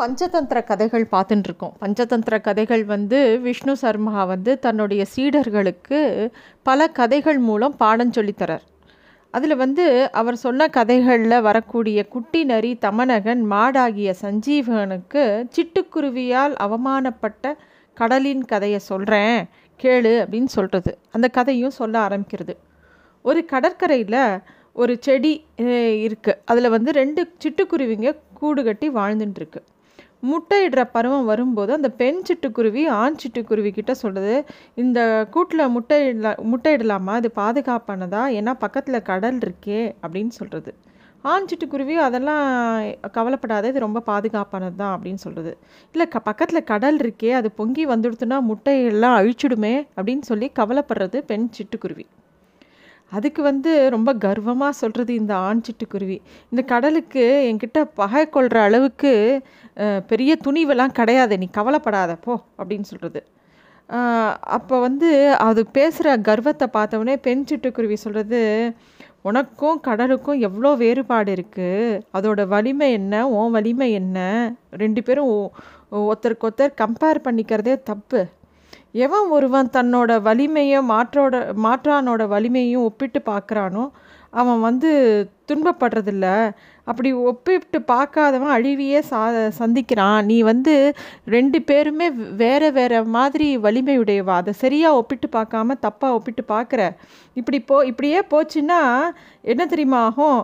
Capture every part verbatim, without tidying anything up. பஞ்சதந்திர கதைகள் பார்த்துட்டு இருக்கோம். பஞ்சதந்திர கதைகள் வந்து விஷ்ணு சர்மா வந்து தன்னுடைய சீடர்களுக்கு பல கதைகள் மூலம் பாடம் சொல்லித்தரார். அதில் வந்து அவர் சொன்ன கதைகளில் வரக்கூடிய குட்டி நரி தமனகன் மாடாகிய சஞ்சீவனுக்கு சிட்டுக்குருவியால் அவமானப்பட்ட கடலின் கதையை சொல்கிறேன் கேளு அப்படின்னு சொல்கிறது. அந்த கதையும் சொல்ல ஆரம்பிக்கிறது. ஒரு கடற்கரையில் ஒரு செடி இருக்குது. அதில் வந்து ரெண்டு சிட்டுக்குருவிங்க கூடு கட்டி வாழ்ந்துட்டுருக்கு. முட்டையிடுற பருவம் வரும்போது அந்த பெண் சிட்டுக்குருவி ஆண் சிட்டுக்குருவி கிட்ட சொல்கிறது, இந்த கூட்டில் முட்டையிடலா முட்டையிடலாமா அது பாதுகாப்பானதா, ஏன்னா பக்கத்தில் கடல் இருக்கே அப்படின்னு சொல்கிறது. ஆண் சிட்டுக்குருவி அதெல்லாம் கவலைப்படாத, இது ரொம்ப பாதுகாப்பானது தான் அப்படின்னு சொல்கிறது. இல்லை க பக்கத்தில் கடல் இருக்கே, அது பொங்கி வந்துடுத்துன்னா முட்டையெல்லாம் அழிச்சிடுமே அப்படின்னு சொல்லி கவலைப்படுறது பெண் சிட்டுக்குருவி. அதுக்கு வந்து ரொம்ப கர்வமாக சொல்கிறது இந்த ஆண் சிட்டுக்குருவி, இந்த கடலுக்கு என்கிட்ட பகை கொள்கிற அளவுக்கு பெரிய துணிவெல்லாம் கிடையாது, நீ கவலைப்படாத போ அப்படின்னு சொல்கிறது. அப்போ வந்து அது பேசுகிற கர்வத்தை பார்த்தவொடனே பெண் சிட்டுக்குருவி சொல்கிறது, உனக்கும் கடலுக்கும் எவ்வளோ வேறுபாடு இருக்குது, அதோட வலிமை என்ன உன் வலிமை என்ன, ரெண்டு பேரும் ஒருத்தருக்கு ஒருத்தர் கம்பேர் பண்ணிக்கிறதே தப்பு, எவன் ஒருவன் தன்னோட வலிமையை மாற்றோட மாற்றானோட வலிமையும் ஒப்பிட்டு பார்க்குறானோ அவன் வந்து துன்பப்படுறதில்ல, அப்படி ஒப்பிட்டு பார்க்காதவன் அழிவியே சா சந்திக்கிறான் நீ வந்து ரெண்டு பேருமே வேறு வேறு மாதிரி வலிமையுடையவா, அதை சரியாக ஒப்பிட்டு பார்க்காம தப்பாக ஒப்பிட்டு பார்க்குற, இப்படி போ இப்படியே போச்சுன்னா என்ன தெரியுமா ஆகும்,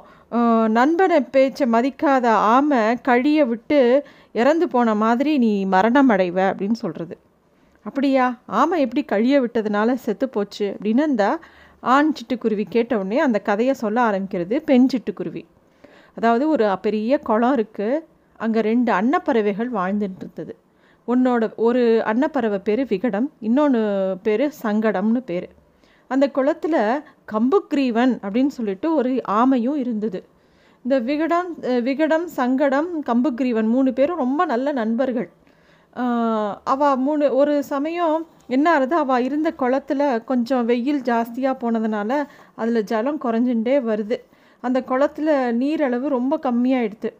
நண்பனை பேச்சை மதிக்காத ஆமை கழியை விட்டு இறந்து போன மாதிரி நீ மரணம் அடைவ அப்படின்னு சொல்கிறது. அப்படியா, ஆமாம், எப்படி கழிய விட்டதுனால செத்து போச்சு அப்படின்னு அந்த ஆண் சிட்டுக்குருவி கேட்டவுடனே அந்த கதையை சொல்ல ஆரம்பிக்கிறது பெண் சிட்டுக்குருவி. அதாவது ஒரு பெரிய குளம் இருக்குது, அங்கே ரெண்டு அன்னப்பறவைகள் வாழ்ந்துட்டு இருந்தது. உன்னோட ஒரு அன்னப்பறவை பேர் விகடம், இன்னொன்று பேர் சங்கடம்னு பேர். அந்த குளத்தில் கம்புக்ரீவன் அப்படின்னு சொல்லிட்டு ஒரு ஆமையும் இருந்தது. இந்த விகடம் விகடம் சங்கடம் கம்புக்ரீவன் மூணு பேரும் ரொம்ப நல்ல நண்பர்கள். அவள் மூணு ஒரு சமயம் என்ன ஆகுது, அவள் இருந்த குளத்தில் கொஞ்சம் வெயில் ஜாஸ்தியாக போனதுனால அதில் ஜலம் குறைஞ்சுட்டே வருது, அந்த குளத்தில் நீரளவு ரொம்ப கம்மியாகிடுது.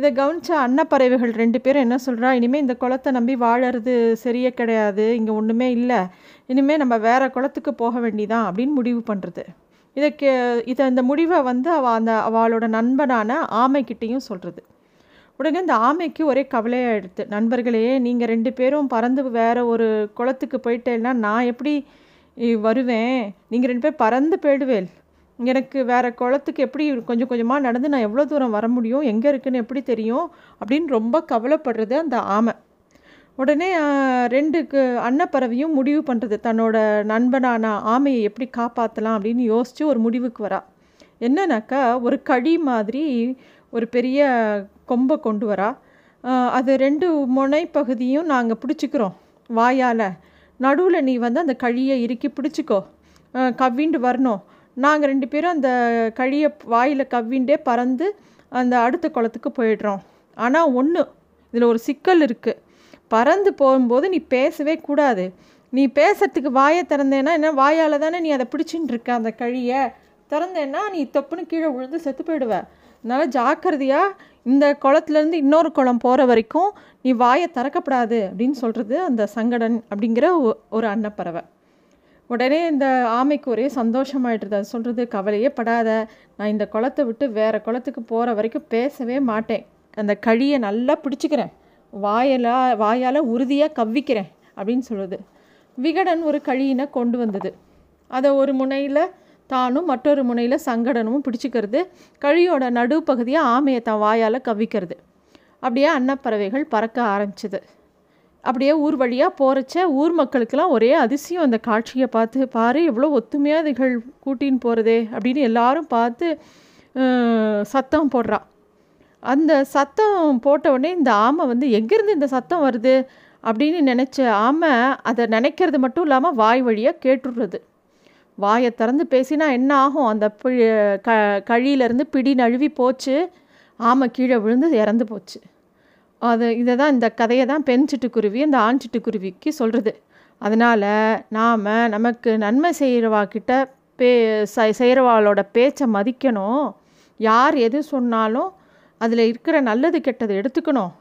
இதை கவனித்த அன்னப்பறவைகள் ரெண்டு பேரும் என்ன சொல்கிறா, இனிமேல் இந்த குளத்தை நம்பி வாழறது சரியே கிடையாது, இங்கே ஒன்றுமே இல்லை, இனிமேல் நம்ம வேறு குளத்துக்கு போக வேண்டிதான் அப்படின்னு முடிவு பண்ணுறது. இதை கே இதை இந்த முடிவை வந்து அவள் அந்த அவளோட நண்பனான ஆமைக்கிட்டேயும் சொல்கிறது. உடனே இந்த ஆமைக்கு ஒரே கவலையாக எடுத்து, நண்பர்களே நீங்கள் ரெண்டு பேரும் பறந்து வேறு ஒரு குளத்துக்கு போயிட்டேன்னா நான் எப்படி வருவேன், நீங்கள் ரெண்டு பேர் பறந்து போயிடுவேன், எனக்கு வேறு குளத்துக்கு எப்படி கொஞ்சம் கொஞ்சமாக நடந்து நான் எவ்வளோ தூரம் வர முடியும், எங்கே இருக்குன்னு எப்படி தெரியும் அப்படின்னு ரொம்ப கவலைப்படுறது அந்த ஆமை. உடனே ரெண்டுக்கு அன்னப்பறவையும் முடிவு பண்ணுறது, தன்னோட நண்பனான ஆமையை எப்படி காப்பாற்றலாம் அப்படின்னு யோசித்து ஒரு முடிவுக்கு வரா. என்னன்னாக்கா ஒரு கழி மாதிரி ஒரு பெரிய கொம்பை கொண்டு வரா, அது ரெண்டு முனை பகுதியும் நாங்கள் பிடிச்சிக்கிறோம் வாயால், நடுவில் நீ வந்து அந்த கழியை இறுக்கி பிடிச்சிக்கோ, கவ்விண்டு வரணும், நாங்கள் ரெண்டு பேரும் அந்த கழியை வாயில் கவ்விண்டே பறந்து அந்த அடுத்த குளத்துக்கு போயிடுறோம். ஆனால் ஒன்று இதில் ஒரு சிக்கல் இருக்குது, பறந்து போகும்போது நீ பேசவே கூடாது, நீ பேசுறதுக்கு வாயை திறந்தேன்னா என்ன வாயால் தானே நீ அதை பிடிச்சின்னு இருக்க, அந்த கழியை திறந்தேன்னா நீ தொப்புன்னு கீழே விழுந்து செத்து போயிடுவ, அதனால் ஜாக்கிரதையாக இந்த குளத்துலேருந்து இன்னொரு குளம் போகிற வரைக்கும் நீ வாயை திறக்கப்படாது அப்படின்னு சொல்கிறது அந்த சங்கடன் அப்படிங்கிற ஒரு அன்னப்பறவை. உடனே இந்த ஆமைக்கு ஒரே சந்தோஷமாயிட்டுருது, அது சொல்கிறது கவலையே படாத, நான் இந்த குளத்தை விட்டு வேறு குளத்துக்கு போகிற வரைக்கும் பேசவே மாட்டேன், அந்த கழியை நல்லா பிடிச்சிக்கிறேன், வாயலா வாயால் உறுதியாக கவ்விக்கிறேன் அப்படின்னு சொல்லுது. விகடன் ஒரு கழியினை கொண்டு வந்தது, அதை ஒரு முனையில் தானும் மற்றொரு முனையில் சங்கடனமும் பிடிச்சிக்கிறது, கழியோட நடு பகுதியை ஆமையை தான் வாயால் கவ்விக்கிறது. அப்படியே அன்னப்பறவைகள் பறக்க ஆரம்பிச்சிது. அப்படியே ஊர் வழியாக போகிறச்ச ஊர் மக்களுக்கெல்லாம் ஒரே அதிசயம், அந்த காட்சியை பார்த்து பாரு எவ்வளோ ஒத்துமையாக அதுகள் கூட்டின்னு போகிறதே அப்படின்னு எல்லாரும் பார்த்து சத்தம் போடுறா. அந்த சத்தம் போட்டவுடனே இந்த ஆமை வந்து எங்கேருந்து இந்த சத்தம் வருது அப்படின்னு நினச்ச ஆமை அதை நினைக்கிறது மட்டும் இல்லாமல் வாய் வழியாக கேட்டுடுறது. வாயை திறந்து பேசினா என்ன ஆகும், அந்த க கழியிலேருந்து பிடி நழுவி போச்சு, ஆமை கீழே விழுந்து இறந்து போச்சு. அது இதை தான் இந்த கதையை தான் பெண் சிட்டுக்குருவி அந்த ஆண் சிட்டுக்குருவிக்கு சொல்கிறது. அதனால் நாம் நமக்கு நன்மை செய்கிறவாக்கிட்ட பே செய்கிறவாளோட பேச்சை மதிக்கணும், யார் எது சொன்னாலும் அதில் இருக்கிற நல்லது கெட்டது எடுத்துக்கணும்,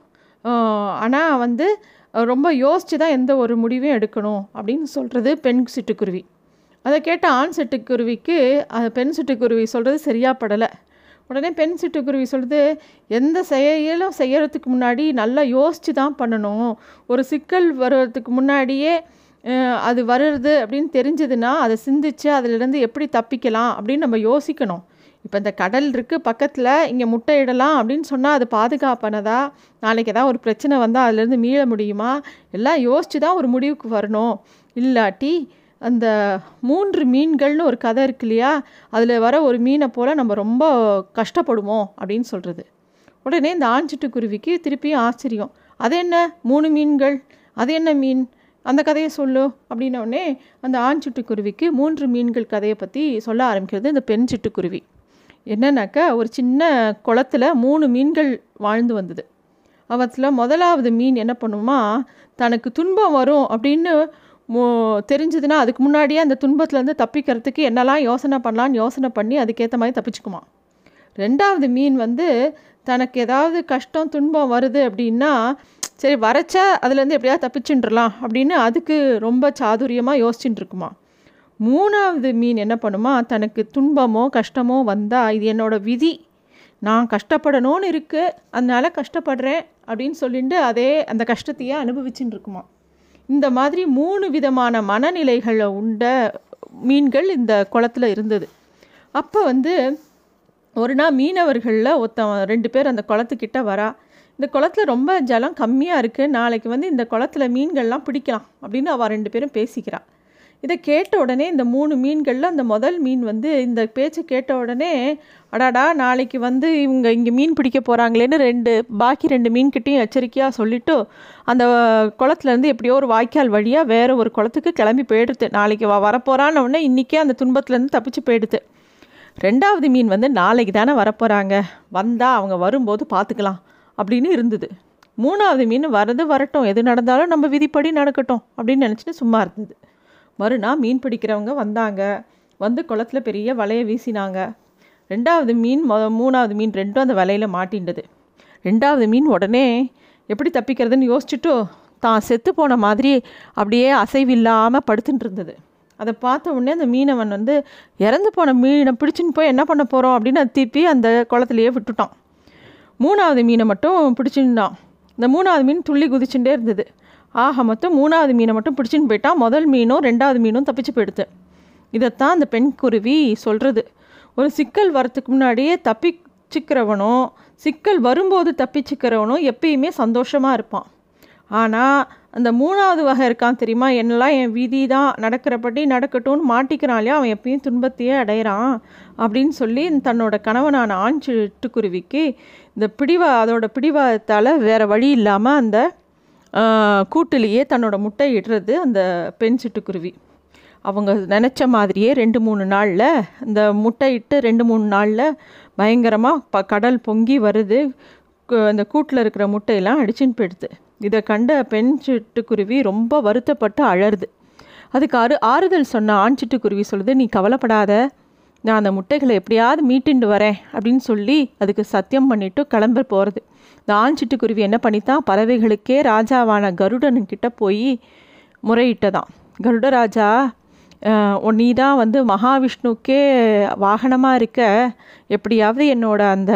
ஆனால் வந்து ரொம்ப யோசித்து தான் எந்த ஒரு முடிவையும் எடுக்கணும் அப்படின்னு சொல்கிறது பெண் சிட்டுக்குருவி. அதை கேட்ட ஆண் சிட்டுக்குருவிக்கு அது பெண் சிட்டுக்குருவி சொல்கிறது சரியாக படலை. உடனே பெண் சிட்டுக்குருவி சொல்கிறது, எந்த செயலும் செய்கிறதுக்கு முன்னாடி நல்லா யோசித்து தான் பண்ணணும். ஒரு சிக்கல் வர்றதுக்கு முன்னாடியே அது வருது அப்படின்னு தெரிஞ்சதுன்னா அதை சிந்திச்சு அதிலிருந்து எப்படி தப்பிக்கலாம் அப்படின்னு நம்ம யோசிக்கணும். இப்போ இந்த கடல் இருக்குது பக்கத்தில், இங்கே முட்டையிடலாம் அப்படின்னு சொன்னால் அது பாதுகாப்பானதா, நாளைக்கு ஏதாவது ஒரு பிரச்சனை வந்தால் அதிலேருந்து மீள முடியுமா, எல்லாம் யோசித்து தான் ஒரு முடிவுக்கு வரணும். இல்லாட்டி அந்த மூன்று மீன்கள்னு ஒரு கதை இருக்கு இல்லையா, அதில் வர ஒரு மீனை போல் நம்ம ரொம்ப கஷ்டப்படுமோ அப்படின்னு சொல்கிறது. உடனே இந்த ஆண் சிட்டுக்குருவிக்கு திருப்பியும் ஆச்சரியம், அது என்ன மூணு மீன்கள், அது என்ன மீன், அந்த கதையை சொல்லு அப்படின்னோடனே அந்த ஆண் சிட்டுக்குருவிக்கு மூன்று மீன்கள் கதையை பற்றி சொல்ல ஆரம்பிக்கிறது இந்த பெண் சிட்டுக்குருவி. என்னன்னாக்கா, ஒரு சின்ன குளத்தில் மூணு மீன்கள் வாழ்ந்து வந்தது. அவத்தில் முதலாவது மீன் என்ன பண்ணுமா, தனக்கு துன்பம் வரும் அப்படின்னு தெரிஞ்சதுன்னா அதுக்கு முன்னாடியே அந்த துன்பத்துலேருந்து தப்பிக்கிறதுக்கு என்னெல்லாம் யோசனை பண்ணலான்னு யோசனை பண்ணி அதுக்கேற்ற மாதிரி தப்பிச்சுக்குமா. ரெண்டாவது மீன் வந்து தனக்கு ஏதாவது கஷ்டம் துன்பம் வருது அப்படின்னா சரி வரைச்சா அதுலேருந்து எப்படியாவது தப்பிச்சுட்டுலாம் அப்படின்னு அதுக்கு ரொம்ப சாதுரியமாக யோசிச்சுட்டு இருக்குமா. மூணாவது மீன் என்ன பண்ணுமா, தனக்கு துன்பமோ கஷ்டமோ வந்தால் இது என்னோடய விதி, நான் கஷ்டப்படணும்னு இருக்குது அதனால கஷ்டப்படுறேன் அப்படின்னு சொல்லிட்டு அதே அந்த கஷ்டத்தையே அனுபவிச்சுட்டு இருக்குமா. இந்த மாதிரி மூணு விதமான மனநிலைகளை உண்ட மீன்கள் இந்த குளத்தில் இருந்தது. அப்போ வந்து ஒரு நாள் மீனவர்களில் ஒருத்தவன் ரெண்டு பேர் அந்த குளத்துக்கிட்ட வரா, இந்த குளத்தில் ரொம்ப ஜலம் கம்மியாக இருக்குது, நாளைக்கு வந்து இந்த குளத்தில் மீன்கள்லாம் பிடிக்கலாம் அப்படின்னு அவள் ரெண்டு பேரும் பேசிக்கிறாள். இதை கேட்ட உடனே இந்த மூணு மீன்களில் அந்த முதல் மீன் வந்து இந்த பேச்சை கேட்ட உடனே அடாடா நாளைக்கு வந்து இவங்க இங்கே மீன் பிடிக்க போகிறாங்களேன்னு ரெண்டு பாக்கி ரெண்டு மீன்கிட்டையும் எச்சரிக்கையாக சொல்லிவிட்டு அந்த குளத்துலேருந்து எப்படியோ ஒரு வாய்க்கால் வழியாக வேறு ஒரு குளத்துக்கு கிளம்பி போயிடுது. நாளைக்கு வரப்போகிறான்னு உடனே இன்றைக்கே அந்த துன்பத்துலேருந்து தப்பிச்சு போயிடுது. ரெண்டாவது மீன் வந்து நாளைக்கு தானே வரப்போகிறாங்க, வந்தால் அவங்க வரும்போது பார்த்துக்கலாம் அப்படின்னு இருந்தது. மூணாவது மீன் வரது வரட்டும், எது நடந்தாலும் நம்ம விதிப்படி நடக்கட்டும் அப்படின்னு நினச்சிட்டு சும்மா இருந்தது. மறுநாள் மீன் பிடிக்கிறவங்க வந்தாங்க, வந்து குளத்தில் பெரிய வலையை வீசினாங்க. ரெண்டாவது மீன் மொ மூணாவது மீன் ரெண்டும் அந்த வலையில் மாட்டின்றது. ரெண்டாவது மீன் உடனே எப்படி தப்பிக்கிறதுன்னு யோசிச்சுட்டு தான் செத்து போன மாதிரி அப்படியே அசைவில்லாமல் படுத்துட்டு இருந்தது. அதை பார்த்த உடனே அந்த மீனவன் வந்து இறந்து போன மீனை பிடிச்சின்னு போய் என்ன பண்ண போகிறோம் அப்படின்னு அது திருப்பி அந்த குளத்துலையே விட்டுட்டான். மூணாவது மீனை மட்டும் பிடிச்சிருந்தான். இந்த மூணாவது மீன் துள்ளி குதிச்சுட்டே இருந்தது. ஆக மொத்தம் மூணாவது மீனை மட்டும் பிடிச்சின்னு போயிட்டான், முதல் மீனும் ரெண்டாவது மீனும் தப்பிச்சு போயிடுது. இதைத்தான் அந்த பெண் குருவி சொல்கிறது, ஒரு சிக்கல் வரத்துக்கு முன்னாடியே தப்பிச்சுக்கிறவனோ சிக்கல் வரும்போது தப்பிச்சுக்கிறவனோ எப்பயுமே சந்தோஷமாக இருப்பான். ஆனால் அந்த மூணாவது வகை இருக்கான் தெரியுமா, என்னெல்லாம் என் விதி தான் நடக்கிறபடி நடக்கட்டும்னு மாட்டிக்கிறானே அவன் எப்பயும் துன்பத்தையே அடையிறான் அப்படின்னு சொல்லி தன்னோட கணவனான ஆண் சிட்டுக்குருவிக்கு இந்த பிடிவா அதோட பிடிவாதத்தால் வேறு வழி இல்லாமல் அந்த கூட்டிலேயே தன்னோட முட்டை இடுறது அந்த பெண் சிட்டுக்குருவி. அவங்க நினச்ச மாதிரியே ரெண்டு மூணு நாளில் இந்த முட்டை இட்டு ரெண்டு மூணு நாளில் பயங்கரமாக ப கடல் பொங்கி வருது, அந்த கூட்டில் இருக்கிற முட்டையெல்லாம் அடிச்சுன்னு போயிடுது. இதை கண்ட பெண் சிட்டுக்குருவி ரொம்ப வருத்தப்பட்டு அழருது. அதுக்கு ஆறு ஆறுதல் சொன்ன ஆண் சிட்டுக்குருவி சொல்லுது, நீ கவலைப்படாத, நான் அந்த முட்டைகளை எப்படியாவது மீட்டுண்டு வரேன் அப்படின்னு சொல்லி அதுக்கு சத்தியம் பண்ணிவிட்டு கிளம்ப போகிறது. இந்த ஆண் சிட்டுக்குருவி என்ன பண்ணித்தான், பறவைகளுக்கே ராஜாவான கருடனுக்கிட்ட போய் முறையிட்டதான், கருடராஜா நீ தான் வந்து மகாவிஷ்ணுக்கே வாகனமாக இருக்க, எப்படியாவது என்னோட அந்த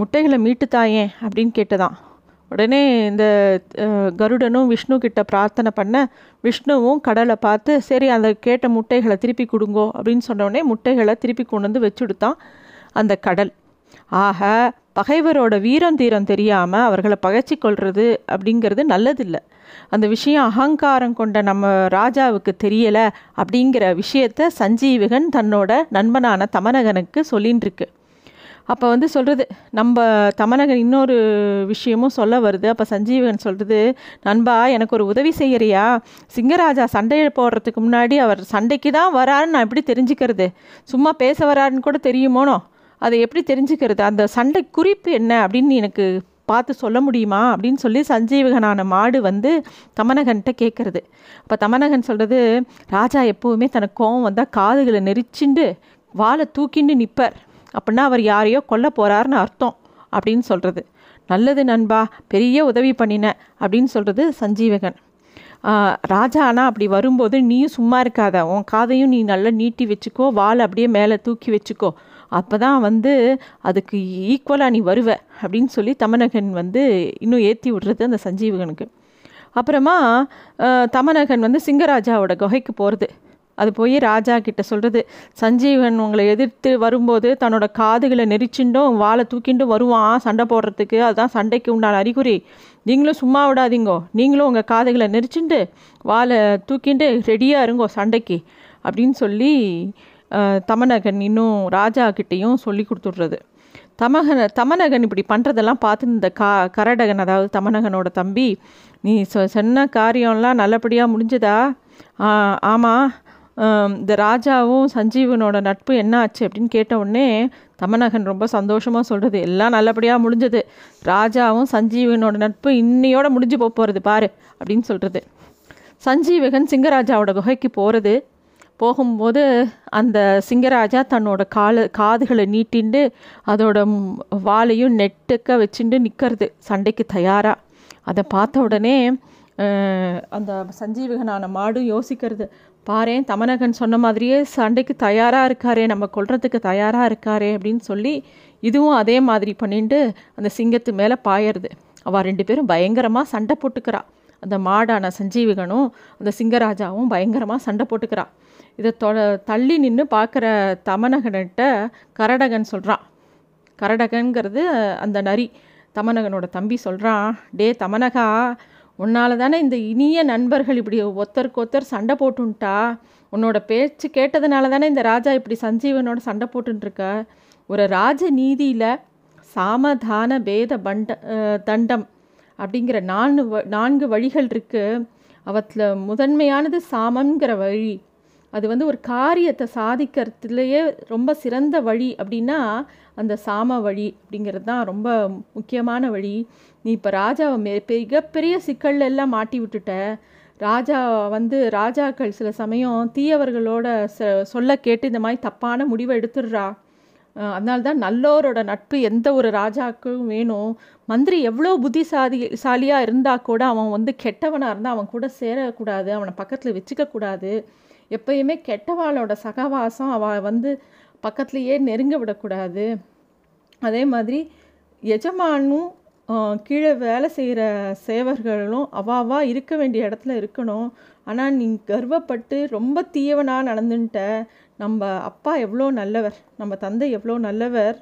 முட்டைகளை மீட்டுத்தாயேன் அப்படின்னு கேட்டதான். உடனே இந்த கருடனும் விஷ்ணுக்கிட்ட பிரார்த்தனை பண்ண விஷ்ணுவும் கடலை பார்த்து சரி அந்த கேட்ட முட்டைகளை திருப்பி கொடுங்கோ அப்படின்னு சொன்னோடனே முட்டைகளை திருப்பி கொண்டு வந்து வச்சுடுத்தான் அந்த கடல். ஆக பகைவரோட வீரம் தீரம் தெரியாமல் அவர்களை பகைச்சி கொள்வது அப்படிங்கிறது நல்லதில்லை. அந்த விஷயம் அகங்காரம் கொண்ட நம்ம ராஜாவுக்கு தெரியலை அப்படிங்கிற விஷயத்த சஞ்சீவகன் தன்னோட நண்பனான தமனகனுக்கு சொல்லின்னு இருக்கு. அப்போ வந்து சொல்கிறது நம்ம தமனகன் இன்னொரு விஷயமும் சொல்ல வருது. அப்போ சஞ்சீவன் சொல்கிறது, நண்பா எனக்கு ஒரு உதவி செய்கிறியா, சிங்கராஜா சண்டையை போடுறதுக்கு முன்னாடி அவர் சண்டைக்கு தான் வராருன்னு நான் எப்படி தெரிஞ்சுக்கிறது, சும்மா பேச வராருன்னு கூட தெரியுமோனோ, அதை எப்படி தெரிஞ்சுக்கிறது, அந்த சண்டை குறிப்பு என்ன அப்படின்னு எனக்கு பார்த்து சொல்ல முடியுமா அப்படின்னு சொல்லி சஞ்சீவகனான மாடு வந்து தமனகன்கிட்ட கேட்குறது. அப்போ தமனகன் சொல்கிறது, ராஜா எப்போவுமே தனக்கு கோவம் வந்தால் காதுகளை நெரிச்சுண்டு வாழை தூக்கிண்டு நிற்பார், அப்படின்னா அவர் யாரையோ கொல்ல போகிறாருன்னு அர்த்தம் அப்படின்னு சொல்கிறது. நல்லது நண்பா, பெரிய உதவி பண்ணின அப்படின்னு சொல்கிறது சஞ்சீவகன். ராஜா ஆனால் அப்படி வரும்போது நீயும் சும்மா இருக்காத, உன் காதையும் நீ நல்லா நீட்டி வச்சுக்கோ, வால் அப்படியே மேலே தூக்கி வச்சுக்கோ, அப்போ தான் வந்து அதுக்கு ஈக்குவலாக நீ வருவ அப்படின்னு சொல்லி தமனகன் வந்து இன்னும் ஏற்றி விடுறது அந்த சஞ்சீவகனுக்கு. அப்புறமா தமனகன் வந்து சிங்கராஜாவோட குகைக்கு போகிறது. அது போய் ராஜா கிட்ட சொல்கிறது, சஞ்சீவன் உங்களை எதிர்த்து வரும்போது தன்னோட காதுகளை நெரிச்சுண்டும் வாழை தூக்கிண்டும் வருவான் சண்டை போடுறதுக்கு, அதுதான் சண்டைக்கு உண்டான அறிகுறி, நீங்களும் சும்மா விடாதீங்கோ, நீங்களும் உங்கள் காதுகளை நெரிச்சுண்டு வாழை தூக்கிண்டு ரெடியாக இருங்கோ சண்டைக்கு அப்படின்னு சொல்லி தமனகன் இன்னும் ராஜா கிட்டேயும் சொல்லி கொடுத்துட்றது. தமகன் தமனகன் இப்படி பண்ணுறதெல்லாம் பார்த்து இந்த கா கரடகன் அதாவது தமனகனோட தம்பி, நீ சொ சொன்ன காரியம்லாம் நல்லபடியாக முடிஞ்சதா? ஆமாம், இந்த ராஜாவும் சஞ்சீவனோட நட்பு என்ன ஆச்சு அப்படின்னு கேட்ட உடனே தமனகன் ரொம்ப சந்தோஷமாக சொல்கிறது, எல்லாம் நல்லபடியாக முடிஞ்சது, ராஜாவும் சஞ்சீவனோட நட்பு இன்னையோட முடிஞ்சு போக போகிறது பாரு அப்படின்னு சொல்கிறது. சஞ்சீவகன் சிங்கராஜாவோட குகைக்கு போகிறது. போகும்போது அந்த சிங்கராஜா தன்னோட கால காதுகளை நீட்டிண்டு அதோட வாலையும் நெட்டுக்க வச்சுட்டு நிற்கிறது சண்டைக்கு தயாராக. அதை பார்த்த உடனே அந்த சஞ்சீவகனான மாடும் யோசிக்கிறது, பாரேன் தமனகன் சொன்ன மாதிரியே சண்டைக்கு தயாராக இருக்காரே, நம்ம கொல்றதுக்கு தயாராக இருக்காரே அப்படின்னு சொல்லி இதுவும் அதே மாதிரி பண்ணிட்டு அந்த சிங்கத்து மேலே பாயறது. அவள் ரெண்டு பேரும் பயங்கரமாக சண்டை போட்டுக்கிறா. அந்த மாடான சஞ்சீவகனும் அந்த சிங்கராஜாவும் பயங்கரமாக சண்டை போட்டுக்கிறா. இதை தொ தள்ளி நின்று பார்க்குற தமனகன்கிட்ட கரடகன் சொல்கிறான். கரடகன்கிறது அந்த நரி தமனகனோட தம்பி சொல்கிறான், டே தமனகா, உன்னால் தானே இந்த இனிய நண்பர்கள் இப்படி ஒருத்தருக்கு ஒருத்தர் சண்டை போட்டுன்ட்டா, உன்னோட பேச்சு கேட்டதுனால தானே இந்த ராஜா இப்படி சஞ்சீவனோட சண்டை போட்டுருக்க. ஒரு ராஜ நீதியில் சாமதான பேத பண்ட தண்டம் அப்படிங்கிற நான்கு நான்கு வழிகள் இருக்குது. அவத்தில் முதன்மையானது சாமங்கிற வழி. அது வந்து ஒரு காரியத்தை சாதிக்கிறதுலையே ரொம்ப சிறந்த வழி அப்படின்னா அந்த சாம வழி அப்படிங்கிறது தான் ரொம்ப முக்கியமான வழி. நீ இப்போ ராஜாவை மெ மிகப்பெரிய சிக்கல்ல எல்லாம் மாட்டி விட்டுட்ட. ராஜா வந்து ராஜாக்கள் சில சமயம் தீயவர்களோட ச சொல்ல கேட்டு இந்த மாதிரி தப்பான முடிவை எடுத்துடுறா. அதனால்தான் நல்லோரோட நட்பு எந்த ஒரு ராஜாவுக்கும் வேணும். மந்திரி எவ்வளோ புத்திசாலி சாலியாக இருந்தால் கூட அவன் வந்து கெட்டவனாக இருந்தால் அவன் கூட சேரக்கூடாது, அவனை பக்கத்தில் வச்சுக்கக்கூடாது. எப்பயுமே கெட்டவாளோட சகவாசம் அவள் வந்து பக்கத்துலேயே நெருங்க விடக்கூடாது. அதே மாதிரி எஜமானும் கீழே வேலை செய்கிற சேவர்களும் அவாவா இருக்க வேண்டிய இடத்துல இருக்கணும். ஆனால் நீ கர்வப்பட்டு ரொம்ப தீயவனாக நடந்துட்ட. நம்ம அப்பா எவ்வளோ நல்லவர், நம்ம தந்தை எவ்வளோ நல்லவர்,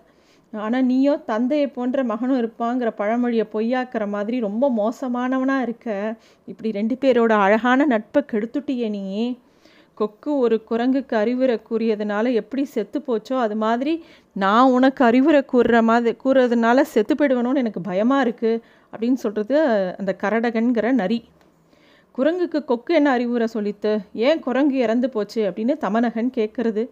ஆனால் நீயோ தந்தையை போன்ற மகனும் இருப்பாங்கிற பழமொழியை பொய்யாக்குற மாதிரி ரொம்ப மோசமானவனாக இருக்க. இப்படி ரெண்டு பேரோட அழகான நட்பை கெடுத்துட்டியே நீ. கொக்கு ஒரு குரங்குக்கு அறிவுரை கூறியதுனால எப்படி செத்து போச்சோ அது மாதிரி நான் உனக்கு அறிவுரை கூறுற மாதிரி கூறுறதுனால செத்து போயிடுவணும்னு எனக்கு பயமாக இருக்குது அப்படின்னு சொல்கிறது அந்த கரடகன்கிற நரி. குரங்குக்கு கொக்கு என்ன அறிவுரை சொல்லித்து, ஏன் குரங்கு இறந்து போச்சு அப்படின்னு தமனகன் கேட்குறது.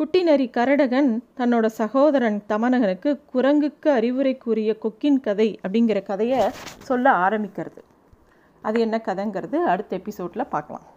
குட்டி நரி கரடகன் தன்னோட சகோதரன் தமனகனுக்கு குரங்குக்கு அறிவுரை கூறிய கொக்கின் கதை அப்படிங்கிற கதையை சொல்ல ஆரம்பிக்கிறது. அது என்ன கதைங்கிறது அடுத்த எபிசோடில் பார்க்கலாம்.